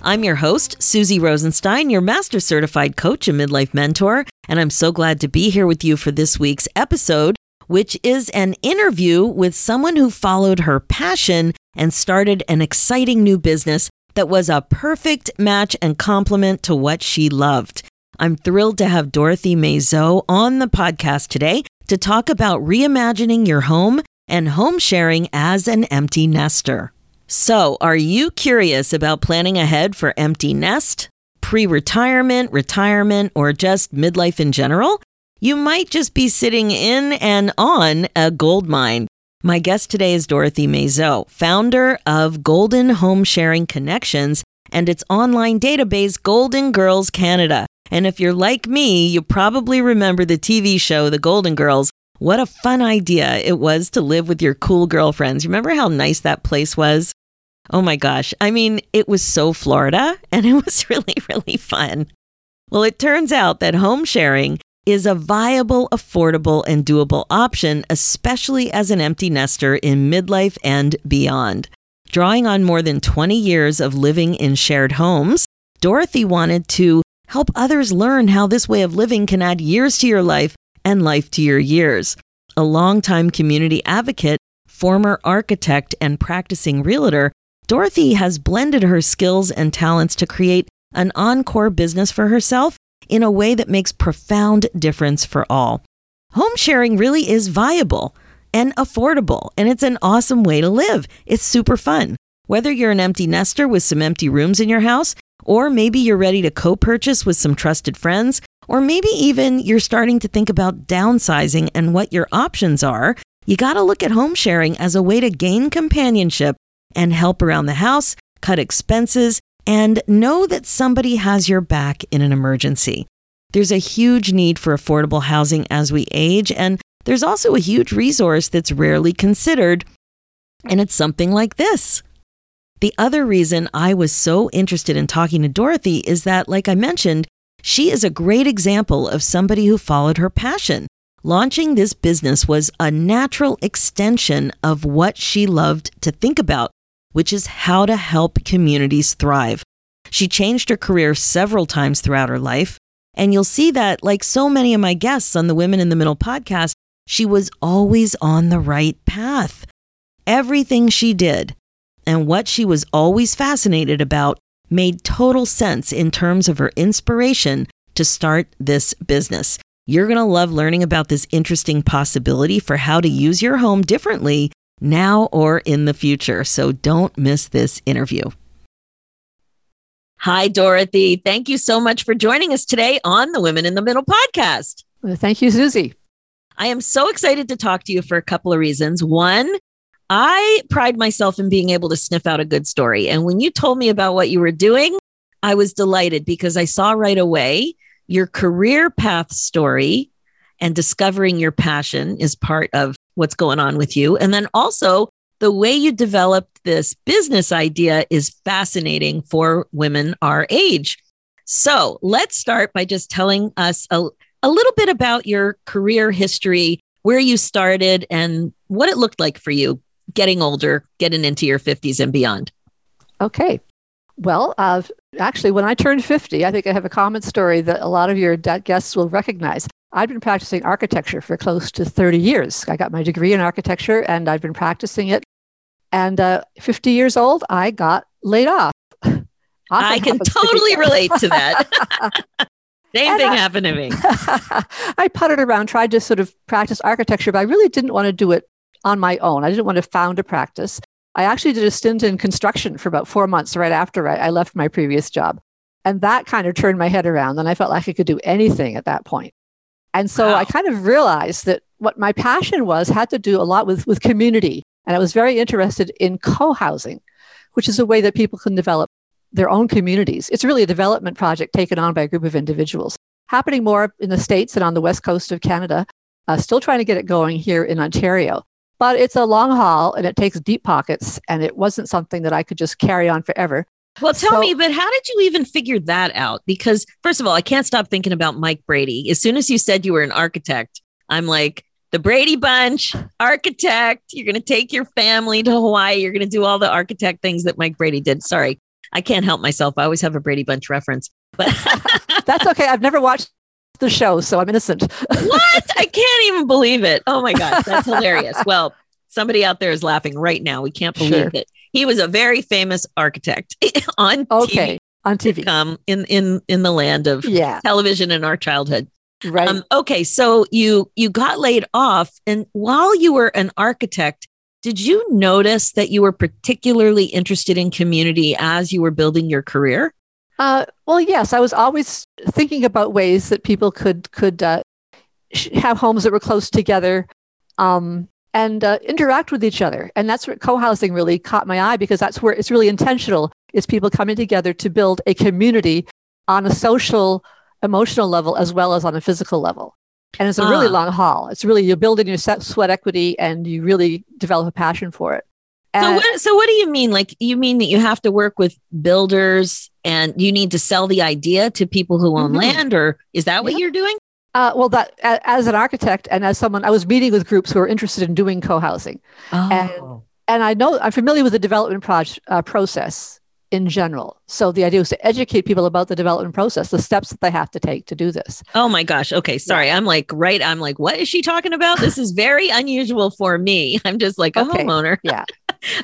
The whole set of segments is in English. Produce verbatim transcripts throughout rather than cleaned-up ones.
I'm your host, Susie Rosenstein, your Master Certified Coach and Midlife Mentor, and I'm so glad to be here with you for this week's episode, which is an interview with someone who followed her passion and started an exciting new business that was a perfect match and complement to what she loved. I'm thrilled to have Dorothy Mazeau on the podcast today to talk about reimagining your home and home sharing as an empty nester. So, are you curious about planning ahead for empty nest, pre-retirement, retirement, or just midlife in general? You might just be sitting in and on a gold mine. My guest today is Dorothy Mazeau, founder of Golden Home Sharing Connections and its online database, Golden Girls Canada. And if you're like me, you probably remember the T V show, The Golden Girls. What a fun idea it was to live with your cool girlfriends. Remember how nice that place was? Oh my gosh. I mean, it was so Florida, and it was really, really fun. Well, it turns out that home sharing is a viable, affordable, and doable option, especially as an empty nester in midlife and beyond. Drawing on more than twenty years of living in shared homes, Dorothy wanted to help others learn how this way of living can add years to your life and life to your years. A longtime community advocate, former architect, and practicing realtor, Dorothy has blended her skills and talents to create an encore business for herself in a way that makes profound difference for all. Home sharing really is viable and affordable, and it's an awesome way to live. It's super fun. Whether you're an empty nester with some empty rooms in your house, or maybe you're ready to co-purchase with some trusted friends, or maybe even you're starting to think about downsizing and what your options are, you got to look at home sharing as a way to gain companionship and help around the house, cut expenses, and know that somebody has your back in an emergency. There's a huge need for affordable housing as we age, and there's also a huge resource that's rarely considered, and it's something like this. The other reason I was so interested in talking to Dorothy is that, like I mentioned, she is a great example of somebody who followed her passion. Launching this business was a natural extension of what she loved to think about, which is how to help communities thrive. She changed her career several times throughout her life, and you'll see that, like so many of my guests on the Women in the Middle podcast, she was always on the right path. Everything she did and what she was always fascinated about made total sense in terms of her inspiration to start this business. You're going to love learning about this interesting possibility for how to use your home differently now or in the future. So don't miss this interview. Hi, Dorothy. Thank you so much for joining us today on the Women in the Middle podcast. Well, thank you, Susie. I am so excited to talk to you for a couple of reasons. One, I pride myself in being able to sniff out a good story. And when you told me about what you were doing, I was delighted because I saw right away your career path story, and discovering your passion is part of what's going on with you. And then also the way you developed this business idea is fascinating for women our age. So let's start by just telling us a, a little bit about your career history, where you started and what it looked like for you getting older, getting into your fifties and beyond. Okay. Well, uh, actually, when I turned fifty, I think I have a common story that a lot of your guests will recognize. I've been practicing architecture for close to thirty years. I got my degree in architecture and I've been practicing it. And uh, fifty years old, I got laid off. Often I can totally to relate to that. Same and thing I, happened to me. I puttered around, tried to sort of practice architecture, but I really didn't want to do it on my own. I didn't want to found a practice. I actually did a stint in construction for about four months right after I, I left my previous job. And that kind of turned my head around and I felt like I could do anything at that point. And so wow. I kind of realized that what my passion was had to do a lot with, with community. And I was very interested in co-housing, which is a way that people can develop their own communities. It's really a development project taken on by a group of individuals. Happening more in the States and on the west coast of Canada, uh, still trying to get it going here in Ontario. But it's a long haul and it takes deep pockets, and it wasn't something that I could just carry on forever. Well, tell so, me, but how did you even figure that out? Because first of all, I can't stop thinking about Mike Brady. As soon as you said you were an architect, I'm like, the Brady Bunch, architect, you're going to take your family to Hawaii. You're going to do all the architect things that Mike Brady did. Sorry, I can't help myself. I always have a Brady Bunch reference. But that's okay. I've never watched the show, so I'm innocent. What? I can't even believe it. Oh my God, that's hilarious. Well, somebody out there is laughing right now. We can't believe sure. it. He was a very famous architect on okay, T V. On T V. Um, in, in, in the land of yeah. television in our childhood. Right. Um, okay. So you, you got laid off, and while you were an architect, did you notice that you were particularly interested in community as you were building your career? Uh, well, yes, I was always thinking about ways that people could could uh, sh- have homes that were close together um, and uh, interact with each other. And that's where co-housing really caught my eye, because that's where it's really intentional. It's people coming together to build a community on a social, emotional level, as well as on a physical level. And it's a really ah. long haul. It's really, you build in your sweat equity and you really develop a passion for it. And so, what, so what do you mean? Like, you mean that you have to work with builders and you need to sell the idea to people who own mm-hmm. land, or is that what yeah. you're doing? Uh, well, that as an architect and as someone, I was meeting with groups who are interested in doing co-housing. Oh. And, and I know I'm familiar with the development proj- uh, process in general. So the idea was to educate people about the development process, the steps that they have to take to do this. Oh my gosh. Okay. Sorry. Yeah. I'm like, right. I'm like, what is she talking about? This is very unusual for me. I'm just like a okay. homeowner. Yeah.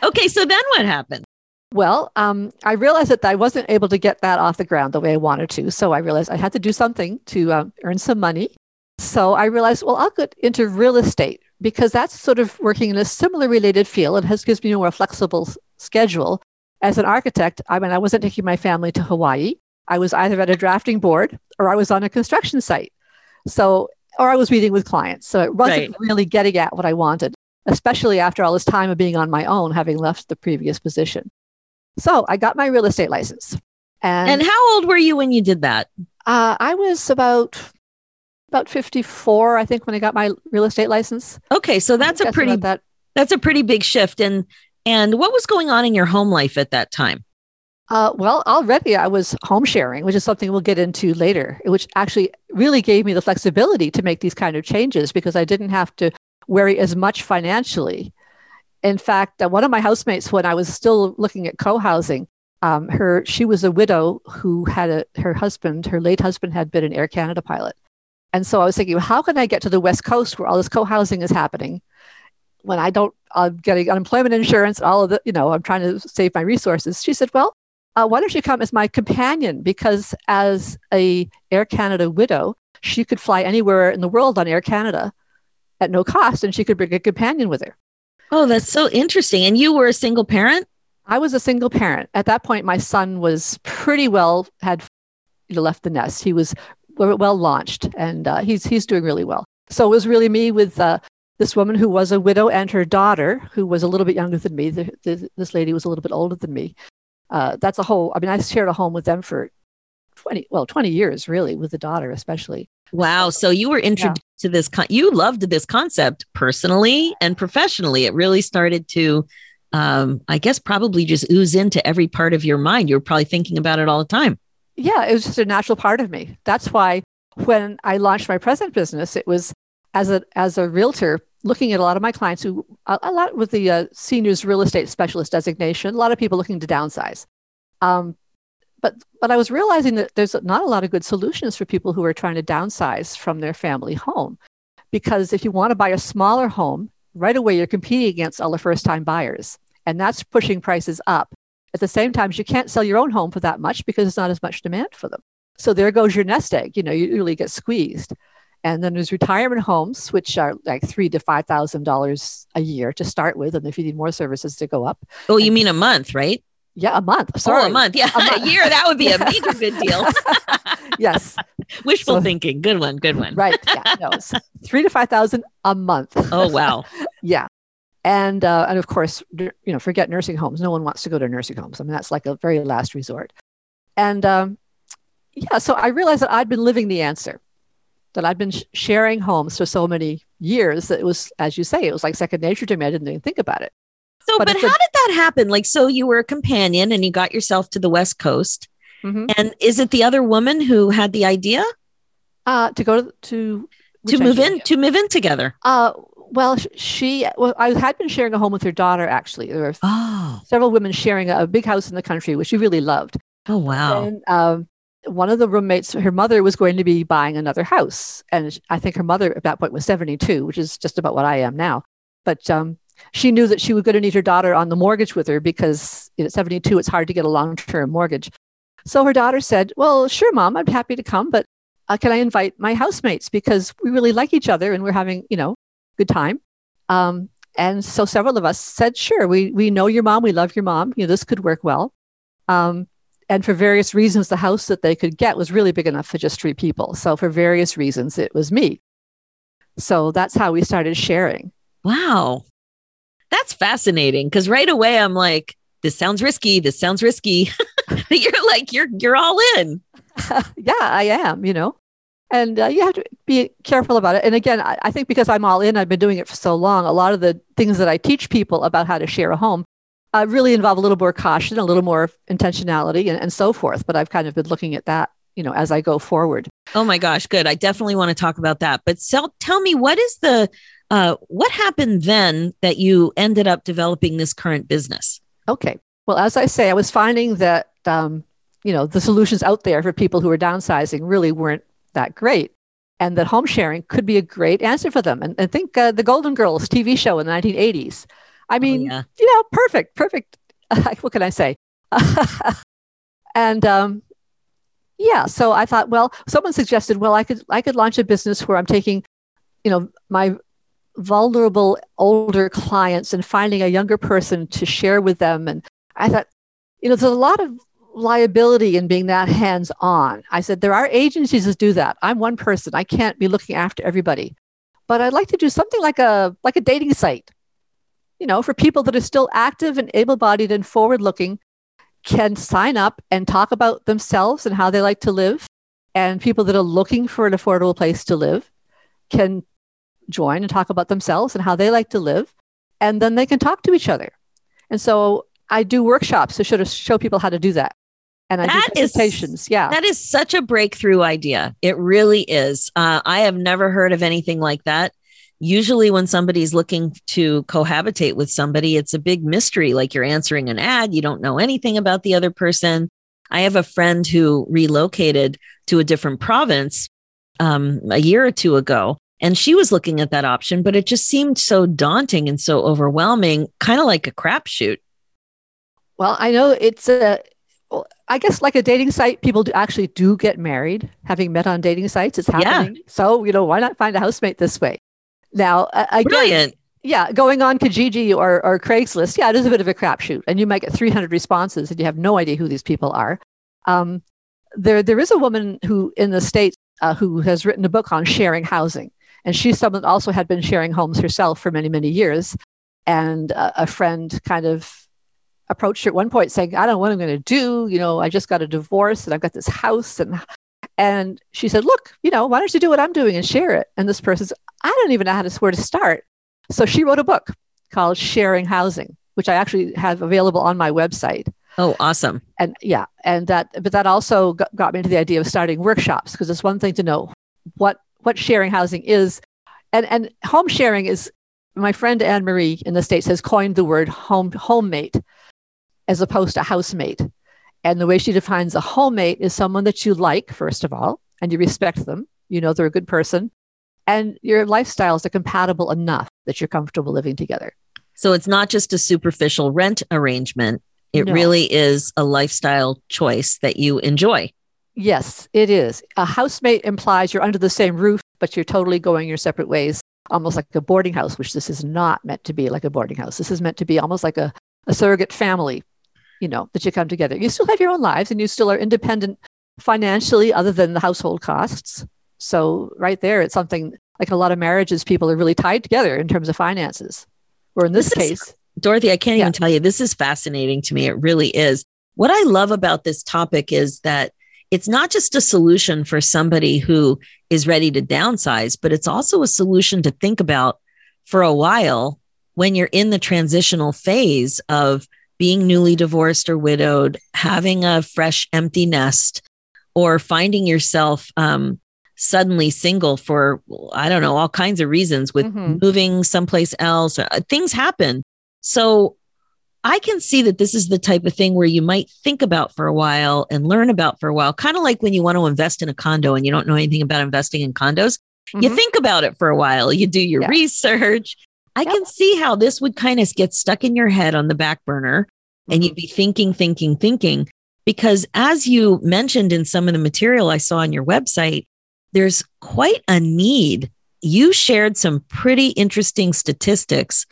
Okay. So then what happened? Well, um, I realized that I wasn't able to get that off the ground the way I wanted to. So I realized I had to do something to um, earn some money. So I realized, well, I'll get into real estate, because that's sort of working in a similar related field. It has gives me a more flexible s- schedule. As an architect, I mean, I wasn't taking my family to Hawaii. I was either at a drafting board or I was on a construction site. So, or I was meeting with clients. So it wasn't right. really getting at what I wanted, especially after all this time of being on my own, having left the previous position. So I got my real estate license. And, and how old were you when you did that? Uh, I was about about fifty-four, I think, when I got my real estate license. Okay, so that's a pretty that. that's a pretty big shift. And And what was going on in your home life at that time? Uh, well, already I was home sharing, which is something we'll get into later, which actually really gave me the flexibility to make these kind of changes, because I didn't have to worry as much financially. In fact, uh, one of my housemates, when I was still looking at co-housing, um, her she was a widow who had a, her husband, her late husband had been an Air Canada pilot. And so I was thinking, well, how can I get to the West Coast where all this co-housing is happening when I don't, I'm getting unemployment insurance, all of the, you know, I'm trying to save my resources. She said, well, uh, why don't you come as my companion? Because as a Air Canada widow, she could fly anywhere in the world on Air Canada at no cost, and she could bring a companion with her. Oh, that's so interesting. And you were a single parent? I was a single parent. At that point, my son was pretty well, had you know, left the nest. He was well launched, and uh, he's he's doing really well. So it was really me with... Uh, This woman who was a widow and her daughter, who was a little bit younger than me. The, the, this lady was a little bit older than me. Uh, that's a whole, I mean, I shared a home with them for twenty, well, twenty years, really, with the daughter, especially. Wow. So you were introduced yeah. to this, con- you loved this concept personally and professionally. It really started to, um, I guess, probably just ooze into every part of your mind. You were probably thinking about it all the time. Yeah, it was just a natural part of me. That's why when I launched my present business, it was, As a as a realtor, looking at a lot of my clients who a, a lot with the uh, seniors real estate specialist designation, a lot of people looking to downsize, um, but but I was realizing that there's not a lot of good solutions for people who are trying to downsize from their family home, because if you want to buy a smaller home, right away you're competing against all the first time buyers, and that's pushing prices up. At the same time, you can't sell your own home for that much because there's not as much demand for them. So there goes your nest egg. You know, you really get squeezed. And then there's retirement homes, which are like three to five thousand dollars a year to start with, and if you need more services to go up. Oh, you and, mean a month, right? Yeah, a month. Sorry, oh, a month. Yeah, a, month. a year. That would be yeah. a meager good deal. Yes, wishful so, thinking. Good one. Good one. Right. Yeah. No, it's three to five thousand a month. Oh wow. Yeah, And, uh, and of course, you know, forget nursing homes. No one wants to go to nursing homes. I mean, that's like a very last resort. And um, yeah, so I realized that I'd been living the answer, that I'd been sh- sharing homes for so many years that it was, as you say, it was like second nature to me. I didn't even think about it. So, but, but how a- did that happen? Like, so you were a companion and you got yourself to the West Coast. Mm-hmm. And is it the other woman who had the idea? Uh, to go to, to, to move in, to move in together. Uh, Well, she, well, I had been sharing a home with her daughter, actually. There were oh. several women sharing a, a big house in the country, which she really loved. Oh, wow. And um, one of the roommates, her mother was going to be buying another house. And I think her mother at that point was seventy-two, which is just about what I am now. But um, she knew that she was going to need her daughter on the mortgage with her because at seventy-two, it's hard to get a long-term mortgage. So her daughter said, well, sure, Mom, I'm happy to come, but uh, can I invite my housemates? Because we really like each other and we're having, you know, good time. Um, and so several of us said, sure, we we know your mom. We love your mom. You know, this could work well. Um, and for various reasons, the house that they could get was really big enough for just three people. So for various reasons, it was me. So that's how we started sharing. Wow. That's fascinating. Because right away, I'm like, this sounds risky. This sounds risky. You're like, you're you're all in. Yeah, I am, you know. And uh, you have to be careful about it. And again, I, I think because I'm all in, I've been doing it for so long, a lot of the things that I teach people about how to share a home uh, really involve a little more caution, a little more intentionality and, and so forth. But I've kind of been looking at that, you know, as I go forward. Oh, my gosh. Good. I definitely want to talk about that. But so, tell me, what is the uh, what happened then that you ended up developing this current business? OK, well, as I say, I was finding that, um, you know, the solutions out there for people who are downsizing really weren't that great, and that home sharing could be a great answer for them. And, and think uh, the Golden Girls T V show in the nineteen eighties. I mean, oh, yeah. you know, perfect, perfect. What can I say? and um, yeah, so I thought, well, someone suggested, well, I could, I could launch a business where I'm taking, you know, my vulnerable older clients and finding a younger person to share with them. And I thought, you know, there's a lot of liability in being that hands-on. I said, there are agencies that do that. I'm one person. I can't be looking after everybody. But I'd like to do something like a like a dating site, you know, for people that are still active and able-bodied and forward-looking, can sign up and talk about themselves and how they like to live. And people that are looking for an affordable place to live can join and talk about themselves and how they like to live. And then they can talk to each other. And so I do workshops to sort of show people how to do that. And I that do presentations. Is, yeah. That is such a breakthrough idea. It really is. Uh, I have never heard of anything like that. Usually when somebody's looking to cohabitate with somebody, it's a big mystery. Like you're answering an ad. You don't know anything about the other person. I have a friend who relocated to a different province um, a year or two ago. And she was looking at that option, but it just seemed so daunting and so overwhelming, kind of like a crapshoot. Well, I know it's a... I guess like a dating site, people do actually do get married, having met on dating sites. It's happening. Yeah. So, you know, why not find a housemate this way? Now, uh, again, brilliant. Yeah, going on Kijiji or, or Craigslist, yeah, it is a bit of a crapshoot. And you might get three hundred responses and you have no idea who these people are. Um, there, there is a woman who in the States uh, who has written a book on sharing housing. And she's someone that also had been sharing homes herself for many, many years. And uh, a friend kind of approached her at one point saying, I don't know what I'm going to do. You know, I just got a divorce and I've got this house. And and she said, look, you know, why don't you do what I'm doing and share it? And this person's, I don't even know how to where to start. So she wrote a book called Sharing Housing, which I actually have available on my website. Oh, awesome. And yeah. And that, but that also got, got me into the idea of starting workshops, because it's one thing to know what, what sharing housing is. And, and home sharing is, my friend Anne-Marie in the States has coined the word home, homemate, as opposed to housemate. And the way she defines a homemate is someone that you like, first of all, and you respect them. You know they're a good person. And your lifestyles are compatible enough that you're comfortable living together. So it's not just a superficial rent arrangement. It no. really is a lifestyle choice that you enjoy. Yes, it is. A housemate implies you're under the same roof, but you're totally going your separate ways, almost like a boarding house, which this is not meant to be like a boarding house. This is meant to be almost like a, a surrogate family. You know, that you come together. You still have your own lives and you still are independent financially other than the household costs. So right there, it's something like a lot of marriages, people are really tied together in terms of finances. or in this, this case. Is, Dorothy, I can't yeah. even tell you, this is fascinating to me. It really is. What I love about this topic is that it's not just a solution for somebody who is ready to downsize, but it's also a solution to think about for a while when you're in the transitional phase of being newly divorced or widowed, having a fresh empty nest, or finding yourself um, suddenly single for, I don't know, all kinds of reasons with mm-hmm. moving someplace else. Things happen. So I can see that this is the type of thing where you might think about for a while and learn about for a while, kind of like when you want to invest in a condo and you don't know anything about investing in condos. Mm-hmm. You think about it for a while. You do your yeah. research. I yep. can see how this would kind of get stuck in your head on the back burner mm-hmm. and you'd be thinking, thinking, thinking, because as you mentioned in some of the material I saw on your website, there's quite a need. You shared some pretty interesting statistics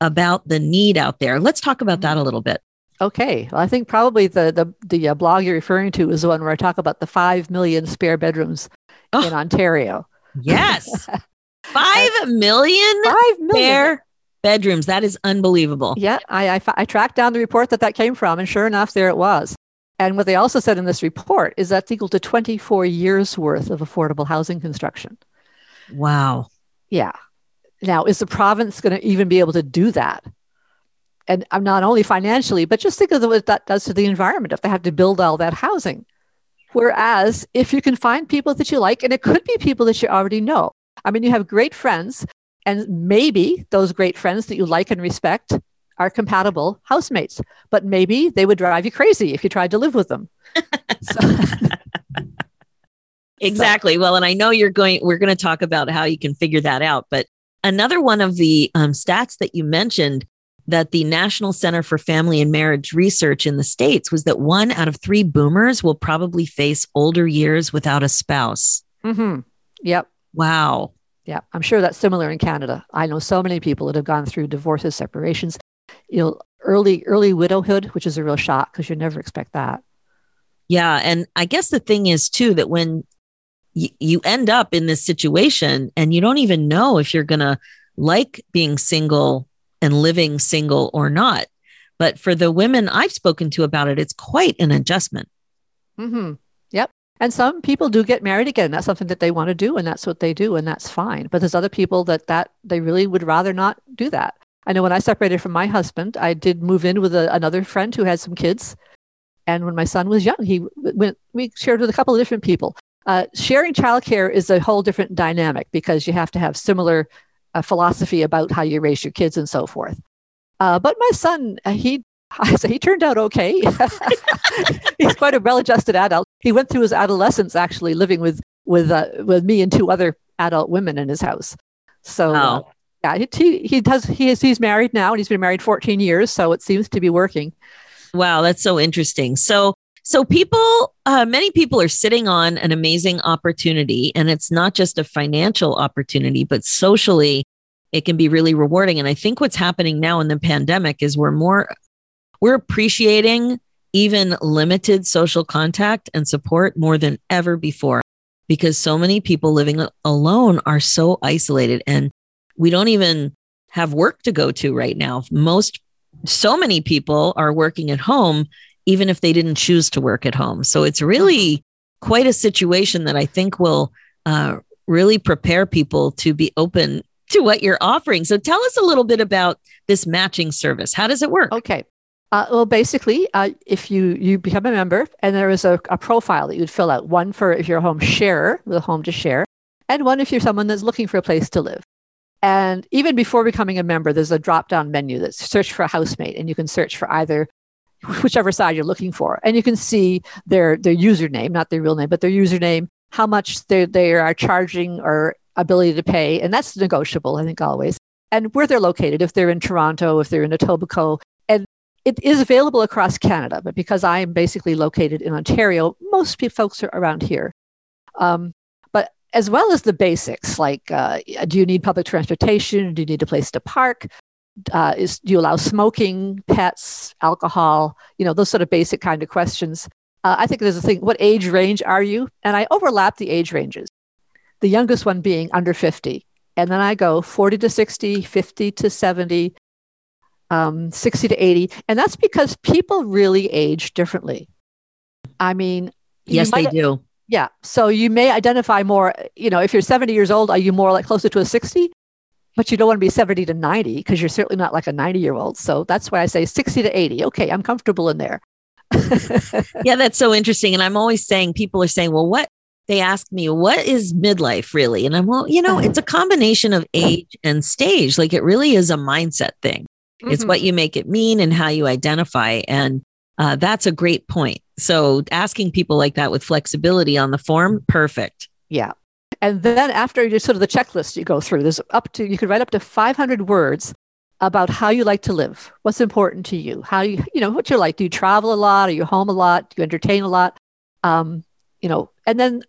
about the need out there. Let's talk about that a little bit. Okay. Well, I think probably the the, the blog you're referring to is the one where I talk about the five million spare bedrooms oh. in Ontario. Yes. Five million, Five million spare bedrooms. That is unbelievable. Yeah, I, I I tracked down the report that that came from, and sure enough, there it was. And what they also said in this report is that's equal to twenty-four years worth of affordable housing construction. Wow. Yeah. Now, is the province going to even be able to do that? And I'm not only financially, but just think of what that does to the environment if they have to build all that housing. Whereas if you can find people that you like, and it could be people that you already know. I mean, you have great friends, and maybe those great friends that you like and respect are compatible housemates, but maybe they would drive you crazy if you tried to live with them. so, exactly. So. Well, and I know you're going, we're going to talk about how you can figure that out. But another one of the um, stats that you mentioned that the National Center for Family and Marriage Research in the States was that one out of three boomers will probably face older years without a spouse. Mm-hmm. Yep. Wow. Yeah. I'm sure that's similar in Canada. I know so many people that have gone through divorces, separations, you know, early, early widowhood, which is a real shock because you never expect that. Yeah. And I guess the thing is too, that when y- you end up in this situation and you don't even know if you're going to like being single and living single or not, but for the women I've spoken to about it, it's quite an adjustment. Mm-hmm. Yep. And some people do get married again. That's something that they want to do, and that's what they do, and that's fine. But there's other people that, that they really would rather not do that. I know when I separated from my husband, I did move in with a, another friend who had some kids. And when my son was young, he went, we shared with a couple of different people. Uh, sharing childcare is a whole different dynamic because you have to have similar uh, philosophy about how you raise your kids and so forth. Uh, but my son, he I so he turned out okay. He's quite a well-adjusted adult. He went through his adolescence actually living with with uh, with me and two other adult women in his house. So wow. uh, yeah, he he does he is he's married now, and he's been married fourteen years. So it seems to be working. Wow, that's so interesting. So so people, uh, many people are sitting on an amazing opportunity, and it's not just a financial opportunity, but socially, it can be really rewarding. And I think what's happening now in the pandemic is we're more We're appreciating even limited social contact and support more than ever before, because so many people living alone are so isolated, and we don't even have work to go to right now. Most, so many people are working at home, even if they didn't choose to work at home. So it's really quite a situation that I think will uh, really prepare people to be open to what you're offering. So tell us a little bit about this matching service. How does it work? Okay. Uh, well, basically, uh, if you, you become a member, and there is a, a profile that you'd fill out, one for if you're a home sharer, with a home to share, and one if you're someone that's looking for a place to live. And even before becoming a member, there's a drop-down menu that's search for a housemate, and you can search for either whichever side you're looking for. And you can see their their username, not their real name, but their username, how much they they are charging or ability to pay. And that's negotiable, I think, always. And where they're located, if they're in Toronto, if they're in Etobicoke. It is available across Canada, but because I am basically located in Ontario, most people, folks are around here. Um, but as well as the basics, like uh, do you need public transportation? Do you need a place to park? Uh, is, do you allow smoking, pets, alcohol? You know, those sort of basic kind of questions. Uh, I think there's a thing, what age range are you? And I overlap the age ranges, the youngest one being under fifty. And then I go forty to sixty, fifty to seventy, um, sixty to eighty. And that's because people really age differently. I mean, yes, they do. Yeah. So you may identify more, you know, if you're seventy years old, are you more like closer to a sixty? But you don't want to be seventy to ninety because you're certainly not like a ninety year old. So that's why I say sixty to eighty. Okay. I'm comfortable in there. Yeah. That's so interesting. And I'm always saying, people are saying, well, what, they ask me, what is midlife really? And I'm, well, you know, it's a combination of age and stage. Like it really is a mindset thing. Mm-hmm. It's what you make it mean and how you identify. And uh, that's a great point. So asking people like that with flexibility on the form, perfect. Yeah. And then after you sort of the checklist you go through, there's up to, you could write up to five hundred words about how you like to live, what's important to you, how you, you know, what you like. Do you travel a lot? Are you home a lot? Do you entertain a lot? Um, you know, and then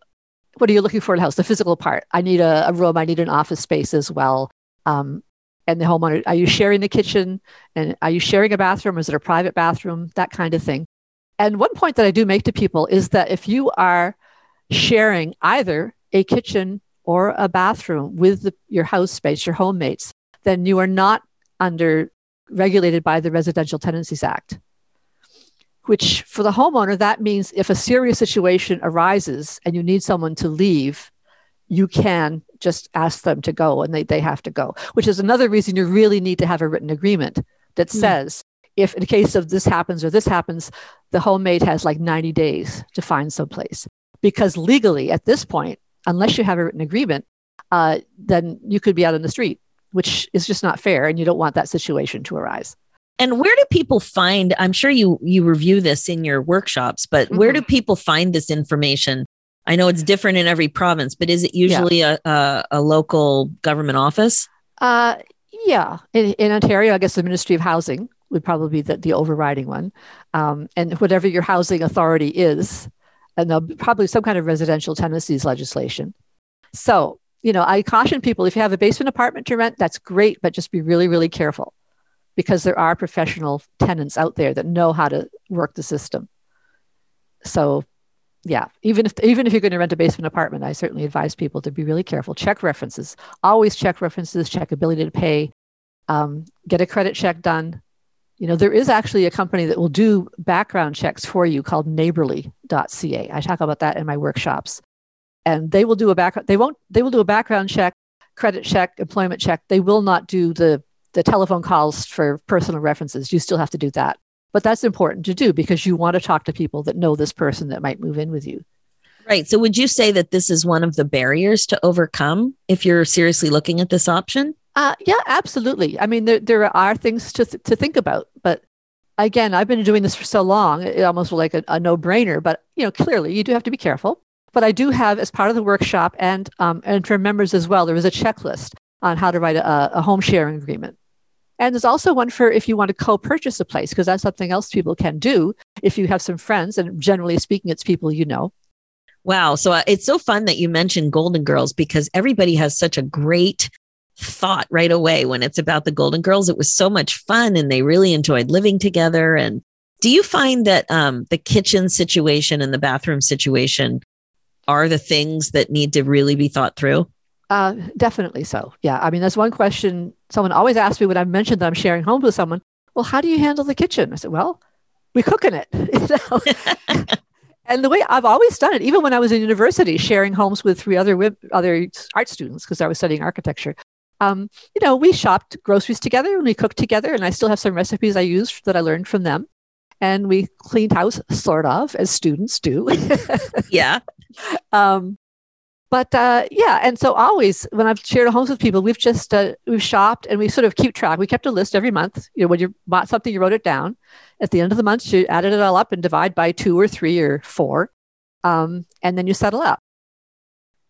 what are you looking for in a house? The physical part. I need a, a room. I need an office space as well. Um, and the homeowner, are you sharing the kitchen? And are you sharing a bathroom? Is it a private bathroom? That kind of thing. And one point that I do make to people is that if you are sharing either a kitchen or a bathroom with the, your house space, your homemates, then you are not under regulated by the Residential Tenancies Act, which for the homeowner, that means if a serious situation arises and you need someone to leave, you can just ask them to go and they, they have to go, which is another reason you really need to have a written agreement that mm. says, if in case of this happens or this happens, the homemate has like ninety days to find someplace. Because legally at this point, unless you have a written agreement, uh, then you could be out on the street, which is just not fair. And you don't want that situation to arise. And where do people find, I'm sure you you review this in your workshops, but mm-hmm. where do people find this information? I know it's different in every province, but is it usually yeah. a, a, a local government office? Uh, yeah. In, in Ontario, I guess the Ministry of Housing would probably be the, the overriding one. Um, and whatever your housing authority is, and there'll be probably some kind of residential tenancies legislation. So, you know, I caution people, if you have a basement apartment to rent, that's great, but just be really, really careful because there are professional tenants out there that know how to work the system. So, yeah, even if even if you're going to rent a basement apartment, I certainly advise people to be really careful. Check references. Always check references, check ability to pay, um, get a credit check done. You know, there is actually a company that will do background checks for you called neighborly dot c a. I talk about that in my workshops. And they will do a background, they won't, they will do a background check, credit check, employment check. They will not do the, the telephone calls for personal references. You still have to do that. But that's important to do because you want to talk to people that know this person that might move in with you. Right. So would you say that this is one of the barriers to overcome if you're seriously looking at this option? Uh, yeah, absolutely. I mean, there there are things to th- to think about, but again, I've been doing this for so long, it almost was like a, a no-brainer, but you know, clearly you do have to be careful. But I do have, as part of the workshop and um, and for members as well, there is a checklist on how to write a, a home sharing agreement. And there's also one for if you want to co-purchase a place, because that's something else people can do if you have some friends, and generally speaking, it's people you know. Wow. So uh, it's so fun that you mentioned Golden Girls because everybody has such a great thought right away when it's about the Golden Girls. It was so much fun and they really enjoyed living together. And do you find that um, the kitchen situation and the bathroom situation are the things that need to really be thought through? Uh, definitely so. Yeah. I mean, that's one question someone always asks me when I mentioned that I'm sharing homes with someone. Well, how do you handle the kitchen? I said, well, we cook in it. You know? And the way I've always done it, even when I was in university, sharing homes with three other w- other art students, because I was studying architecture. Um, you know, we shopped groceries together and we cooked together, and I still have some recipes I used that I learned from them. And we cleaned house, sort of, as students do. Yeah. Um, but uh, yeah, and so always when I've shared homes with people, we've just uh, we've shopped and we sort of keep track. We kept a list every month. You know, when you bought something, you wrote it down. At the end of the month, you added it all up and divide by two or three or four, um, and then you settle up.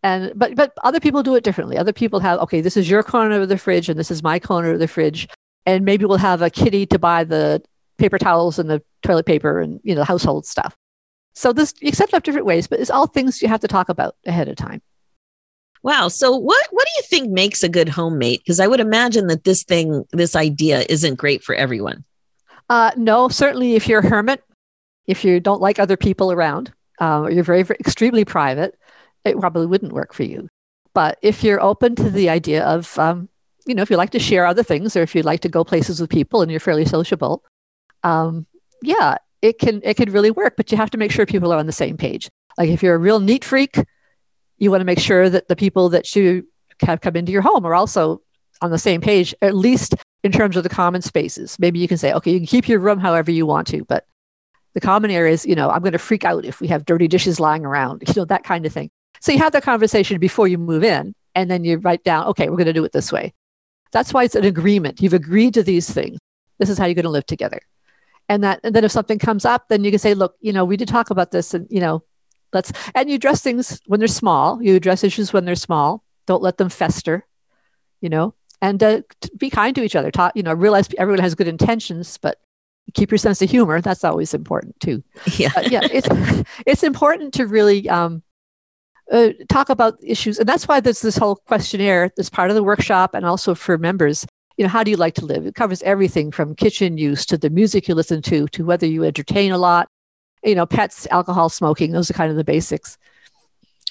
And but but other people do it differently. Other people have, okay, this is your corner of the fridge and this is my corner of the fridge. And maybe we'll have a kitty to buy the paper towels and the toilet paper and, you know, household stuff. So this, you set it up different ways, but it's all things you have to talk about ahead of time. Wow. So what, what do you think makes a good homemate? Because I would imagine that this thing, this idea isn't great for everyone. Uh, no, certainly if you're a hermit, if you don't like other people around, uh, or you're very, very extremely private, it probably wouldn't work for you. But if you're open to the idea of, um, you know, if you like to share other things, or if you like to go places with people and you're fairly sociable, um, yeah, it can it can really work. But you have to make sure people are on the same page. Like if you're a real neat freak, you want to make sure that the people that you have come into your home are also on the same page, at least in terms of the common spaces. Maybe you can say, okay, you can keep your room however you want to, but the common areas, you know, I'm going to freak out if we have dirty dishes lying around, you know, that kind of thing. So you have that conversation before you move in, and then you write down, okay, we're going to do it this way. That's why it's an agreement. You've agreed to these things. This is how you're going to live together. And that, and then if something comes up, then you can say, look, you know, we did talk about this, and, you know, let's, and you address things when they're small. You address issues when they're small. Don't let them fester, you know, and uh, be kind to each other. Talk, you know, realize everyone has good intentions, but keep your sense of humor. That's always important too. Yeah. But yeah. It's, it's important to really um, uh, talk about issues. And that's why there's this whole questionnaire that's part of the workshop, and also for members, you know, how do you like to live? It covers everything from kitchen use to the music you listen to, to whether you entertain a lot, you know, pets, alcohol, smoking. Those are kind of the basics.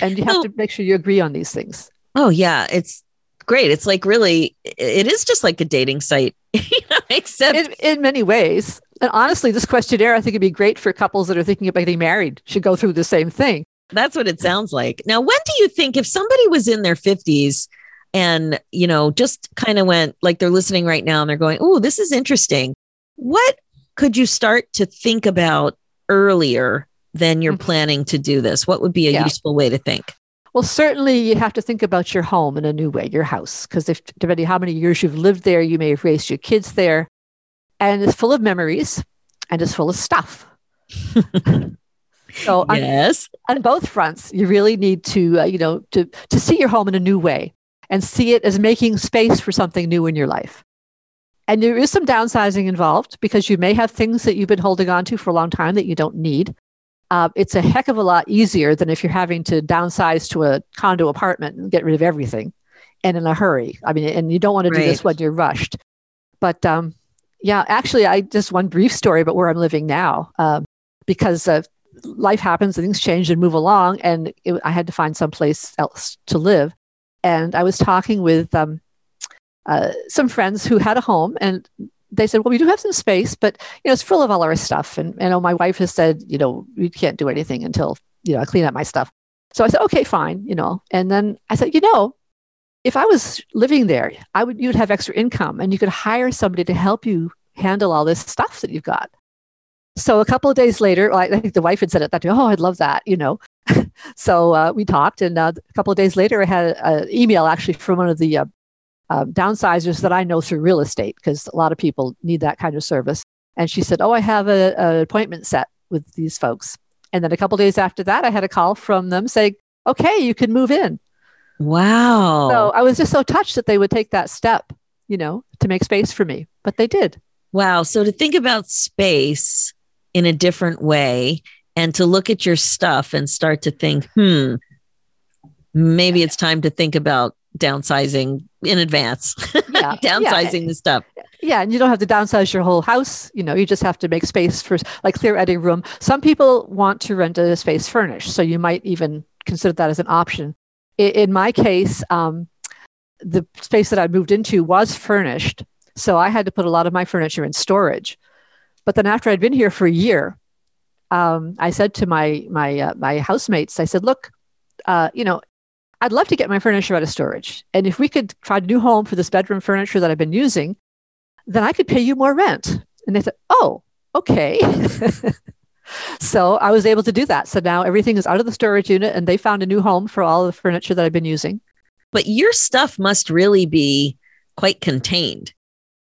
And you have oh. to make sure you agree on these things. Oh yeah. It's great. It's like, really, it is just like a dating site, except in, in many ways. And honestly, this questionnaire, I think it'd be great for couples that are thinking about getting married, should go through the same thing. That's what it sounds like. Now, when do you think, if somebody was in their fifties and, you know, just kind of went, like they're listening right now and they're going, oh, this is interesting, what could you start to think about earlier than you're mm-hmm. planning to do this? What would be a yeah. useful way to think? Well, certainly you have to think about your home in a new way, your house, because if depending on how many years you've lived there, you may have raised your kids there, and it's full of memories and it's full of stuff. So yes, on, on both fronts, you really need to, uh, you know, to, to see your home in a new way and see it as making space for something new in your life. And there is some downsizing involved, because you may have things that you've been holding on to for a long time that you don't need. Uh, it's a heck of a lot easier than if you're having to downsize to a condo apartment and get rid of everything and in a hurry. I mean, and you don't want to do this when you're rushed. But um, yeah, actually, I just one brief story about where I'm living now, um, because uh, life happens and things change and move along. And it, I had to find someplace else to live. And I was talking with um, Uh, some friends who had a home, and they said, well, we do have some space, but, you know, it's full of all our stuff. And, you know, my wife has said, you know, we can't do anything until, you know, I clean up my stuff. So I said, okay, fine, you know. And then I said, you know, if I was living there, I would, you'd have extra income, and you could hire somebody to help you handle all this stuff that you've got. So a couple of days later, I, I think the wife had said it that day, oh, I'd love that, you know. So uh, we talked, and uh, a couple of days later, I had an email actually from one of the, uh, Um, downsizers that I know through real estate, because a lot of people need that kind of service. And she said, oh, I have a, a appointment set with these folks. And then a couple of days after that, I had a call from them saying, okay, you can move in. Wow. So I was just so touched that they would take that step, you know, to make space for me, but they did. Wow. So to think about space in a different way, and to look at your stuff and start to think, hmm, maybe it's time to think about downsizing in advance, yeah, downsizing yeah. the stuff. Yeah. And you don't have to downsize your whole house. You know, you just have to make space for, like, clear out a room. Some people want to rent a space furnished, so you might even consider that as an option. In, in my case, um, the space that I moved into was furnished, so I had to put a lot of my furniture in storage. But then after I'd been here for a year, um, I said to my, my, uh, my housemates, I said, look, uh, you know, I'd love to get my furniture out of storage. And if we could find a new home for this bedroom furniture that I've been using, then I could pay you more rent. And they said, oh, okay. So I was able to do that. So now everything is out of the storage unit, and they found a new home for all the furniture that I've been using. But your stuff must really be quite contained.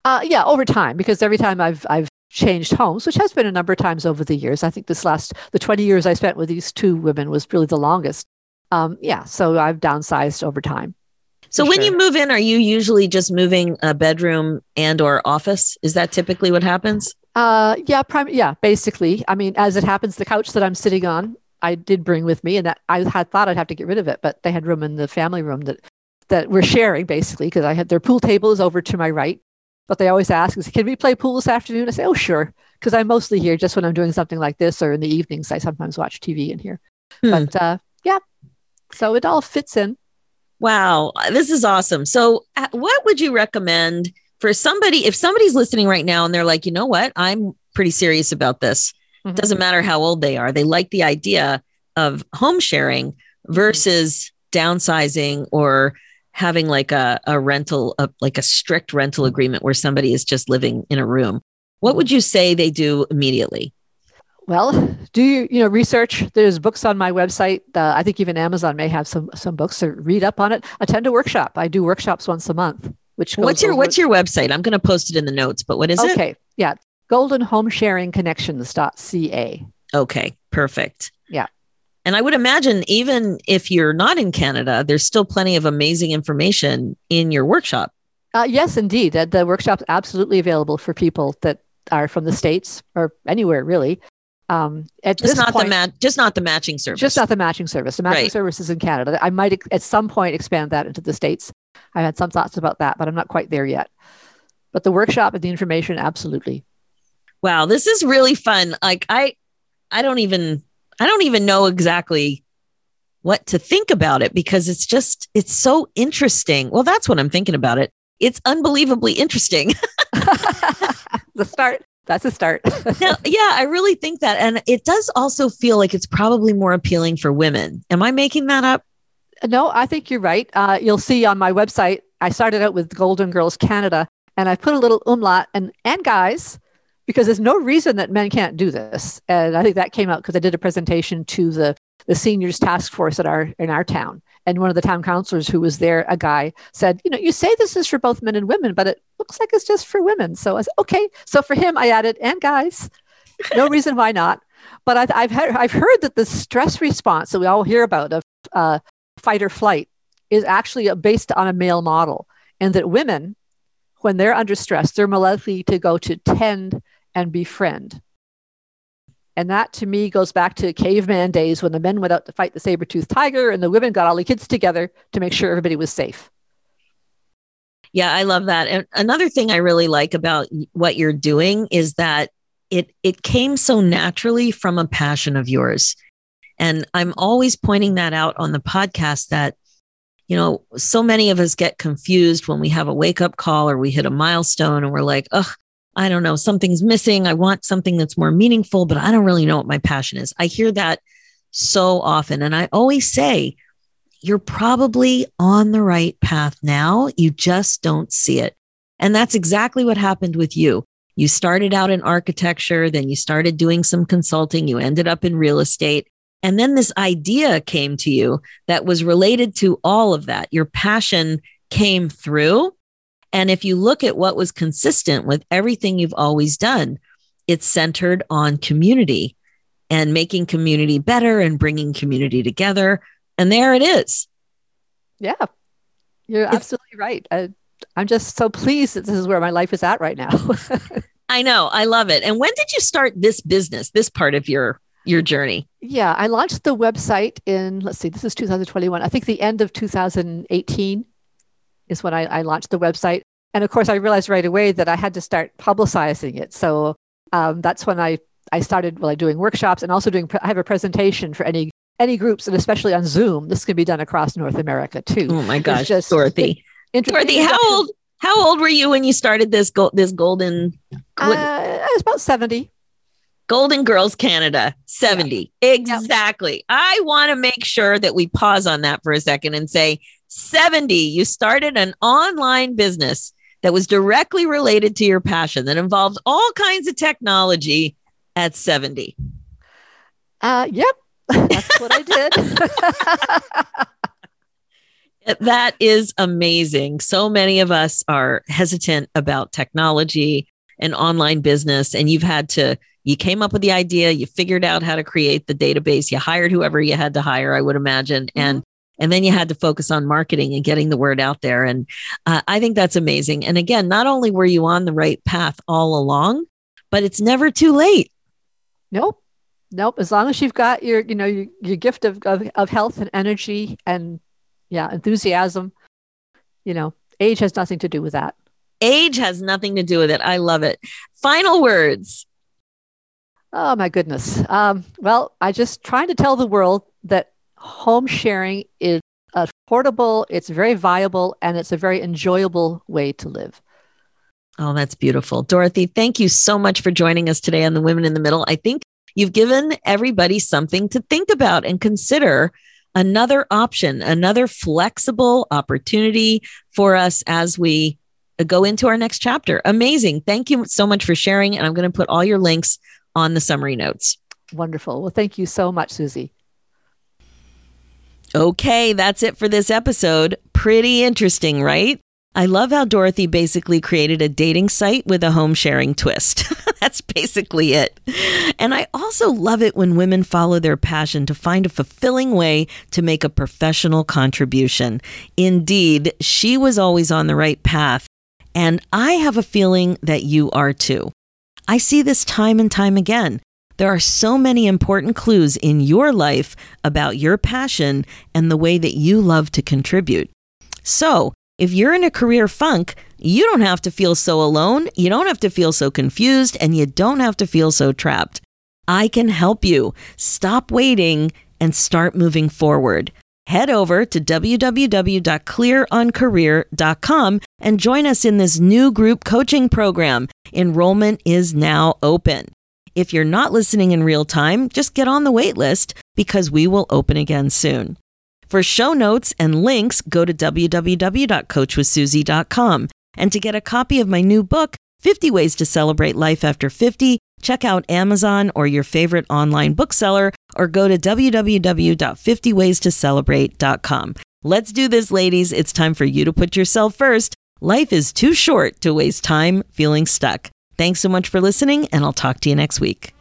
Uh, yeah, over time, because every time I've I've changed homes, which has been a number of times over the years. I think this last, the twenty years I spent with these two women was really the longest. Um, yeah. So I've downsized over time. So when sure. you move in, are you usually just moving a bedroom and or office? Is that typically what happens? Uh, yeah. Prim- yeah. Basically. I mean, as it happens, the couch that I'm sitting on, I did bring with me, and that I had thought I'd have to get rid of it, but they had room in the family room that, that we're sharing basically, because I had their pool table is over to my right, but they always ask, can we play pool this afternoon? I say, oh, sure. Because I'm mostly here just when I'm doing something like this, or in the evenings, I sometimes watch T V in here, hmm. but, uh, yeah. So it all fits in. Wow, this is awesome. So what would you recommend for somebody, if somebody's listening right now and they're like, you know what, I'm pretty serious about this. Mm-hmm. It doesn't matter how old they are. They like the idea of home sharing versus downsizing or having like a, a rental, a, like a strict rental agreement where somebody is just living in a room. What would you say they do immediately? Well, do you, you know, research? There's books on my website. Uh, I think even Amazon may have some some books, so read up on it. Attend a workshop. I do workshops once a month. Which goes what's your over- what's your website? I'm going to post it in the notes, but what is okay. it? Okay, yeah, Golden Home Sharing Connections dot c a. Okay, perfect. Yeah. And I would imagine even if you're not in Canada, there's still plenty of amazing information in your workshop. Uh, yes, indeed. The, the workshop's absolutely available for people that are from the States or anywhere, really. Um, at just this not point, the ma- just not the matching service. Just not the matching service. The matching right. service is in Canada. I might at some point expand that into the States. I had some thoughts about that, but I'm not quite there yet. But the workshop and the information, absolutely. Wow, this is really fun. Like I, I don't even, I don't even know exactly what to think about it because it's just, it's so interesting. Well, that's what I'm thinking about it. It's unbelievably interesting. The start. That's a start. Now, yeah, I really think that. And it does also feel like it's probably more appealing for women. Am I making that up? No, I think you're right. Uh, you'll see on my website, I started out with Golden Girls Canada, and I put a little umlaut and, and guys, because there's no reason that men can't do this. And I think that came out because I did a presentation to the, the seniors task force at our in our town. And one of the town councilors who was there, a guy, said, you know, you say this is for both men and women, but it looks like it's just for women. So I said, okay. So for him, I added, and guys, no reason why not. But I've I've, had, I've heard that the stress response that we all hear about of uh, fight or flight is actually based on a male model. And that women, when they're under stress, they're more likely to go to tend and befriend. And that to me goes back to caveman days when the men went out to fight the saber-toothed tiger and the women got all the kids together to make sure everybody was safe. Yeah, I love that. And another thing I really like about what you're doing is that it it came so naturally from a passion of yours. And I'm always pointing that out on the podcast that, you know, so many of us get confused when we have a wake-up call or we hit a milestone and we're like, ugh, I don't know, something's missing. I want something that's more meaningful, but I don't really know what my passion is. I hear that so often. And I always say, you're probably on the right path now. You just don't see it. And that's exactly what happened with you. You started out in architecture, then you started doing some consulting, you ended up in real estate. And then this idea came to you that was related to all of that. Your passion came through. And if you look at what was consistent with everything you've always done, it's centered on community and making community better and bringing community together. And there it is. Yeah, you're it's, absolutely right. I, I'm just so pleased that this is where my life is at right now. I know. I love it. And when did you start this business, this part of your your journey? Yeah, I launched the website in, let's see, this is two thousand twenty-one. I think the end of two thousand eighteen. Is when I, I launched the website. And of course, I realized right away that I had to start publicizing it. So um, that's when I, I started well, doing workshops and also doing, I have a presentation for any any groups, and especially on Zoom. This can be done across North America too. Oh my gosh, just Dorothy. It, Dorothy, how old How old were you when you started this, go- this golden? golden uh, I was about seventy. Golden Girls Canada, seventy. Yeah. Exactly. Yep. I want to make sure that we pause on that for a second and say, seventy, you started an online business that was directly related to your passion that involved all kinds of technology at seventy. Uh, yep, that's what I did. That is amazing. So many of us are hesitant about technology and online business, and you've had to, you came up with the idea, you figured out how to create the database, you hired whoever you had to hire, I would imagine, mm-hmm. and And then you had to focus on marketing and getting the word out there. And uh, I think that's amazing. And again, not only were you on the right path all along, but it's never too late. Nope. Nope. As long as you've got your, you know, your, your gift of, of, of health and energy and yeah, enthusiasm, you know, age has nothing to do with that. Age has nothing to do with it. I love it. Final words. Oh my goodness. Um, well, I just trying to tell the world that home sharing is affordable, it's very viable, and it's a very enjoyable way to live. Oh, that's beautiful. Dorothy, thank you so much for joining us today on the Women in the Middle. I think you've given everybody something to think about and consider. Another option, another flexible opportunity for us as we go into our next chapter. Amazing. Thank you so much for sharing. And I'm going to put all your links on the summary notes. Wonderful. Well, thank you so much, Susie. Okay, that's it for this episode. Pretty interesting, right? I love how Dorothy basically created a dating site with a home sharing twist. That's basically it. And I also love it when women follow their passion to find a fulfilling way to make a professional contribution. Indeed, she was always on the right path. And I have a feeling that you are too. I see this time and time again. There are so many important clues in your life about your passion and the way that you love to contribute. So, if you're in a career funk, you don't have to feel so alone, you don't have to feel so confused, and you don't have to feel so trapped. I can help you. Stop waiting and start moving forward. Head over to w w w dot clear on career dot com and join us in this new group coaching program. Enrollment is now open. If you're not listening in real time, just get on the wait list because we will open again soon. For show notes and links, go to w w w dot coach with susie dot com. And to get a copy of my new book, fifty ways to Celebrate Life After fifty, check out Amazon or your favorite online bookseller, or go to w w w dot fifty ways to celebrate dot com. Let's do this, ladies. It's time for you to put yourself first. Life is too short to waste time feeling stuck. Thanks so much for listening, and I'll talk to you next week.